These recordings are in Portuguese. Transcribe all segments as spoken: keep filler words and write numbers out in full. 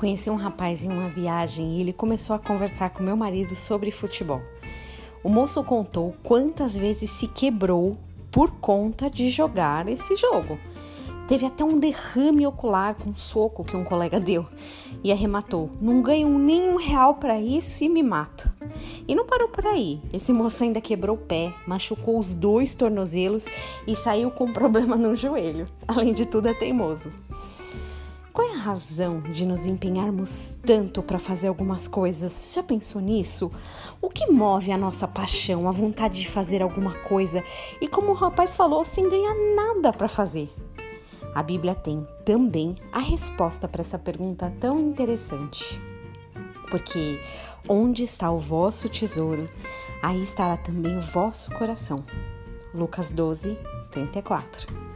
conheci um rapaz em uma viagem e ele começou a conversar com meu marido sobre futebol. O moço contou quantas vezes se quebrou por conta de jogar esse jogo. Teve até um derrame ocular com um soco que um colega deu e arrematou. Não ganho nem um real para isso e me mato. E não parou por aí. Esse moço ainda quebrou o pé, machucou os dois tornozelos e saiu com problema no joelho. Além de tudo, é teimoso. Qual é a razão de nos empenharmos tanto para fazer algumas coisas? Você já pensou nisso? O que move a nossa paixão, a vontade de fazer alguma coisa? E como o rapaz falou, sem ganhar nada para fazer. A Bíblia tem também a resposta para essa pergunta tão interessante. Porque onde está o vosso tesouro, aí estará também o vosso coração. Lucas doze, trinta e quatro.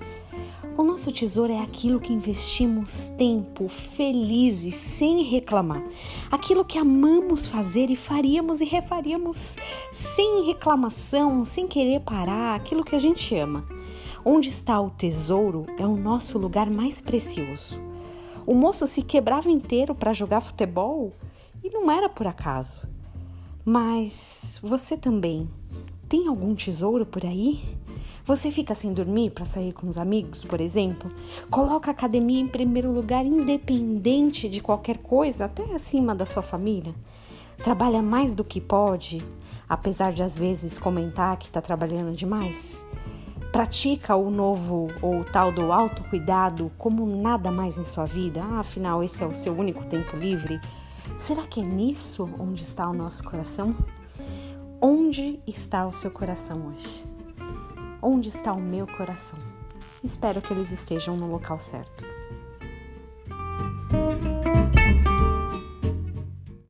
O nosso tesouro é aquilo que investimos tempo, felizes, sem reclamar. Aquilo que amamos fazer e faríamos e refaríamos sem reclamação, sem querer parar, aquilo que a gente ama. Onde está o tesouro é o nosso lugar mais precioso. O moço se quebrava inteiro para jogar futebol e não era por acaso. Mas você também tem algum tesouro por aí? Você fica sem dormir para sair com os amigos, por exemplo? Coloca a academia em primeiro lugar, independente de qualquer coisa, até acima da sua família? Trabalha mais do que pode, apesar de às vezes comentar que está trabalhando demais? Pratica o novo ou o tal do autocuidado como nada mais em sua vida? Ah, afinal, esse é o seu único tempo livre? Será que é nisso onde está o nosso coração? Onde está o seu coração hoje? Onde está o meu coração? Espero que eles estejam no local certo.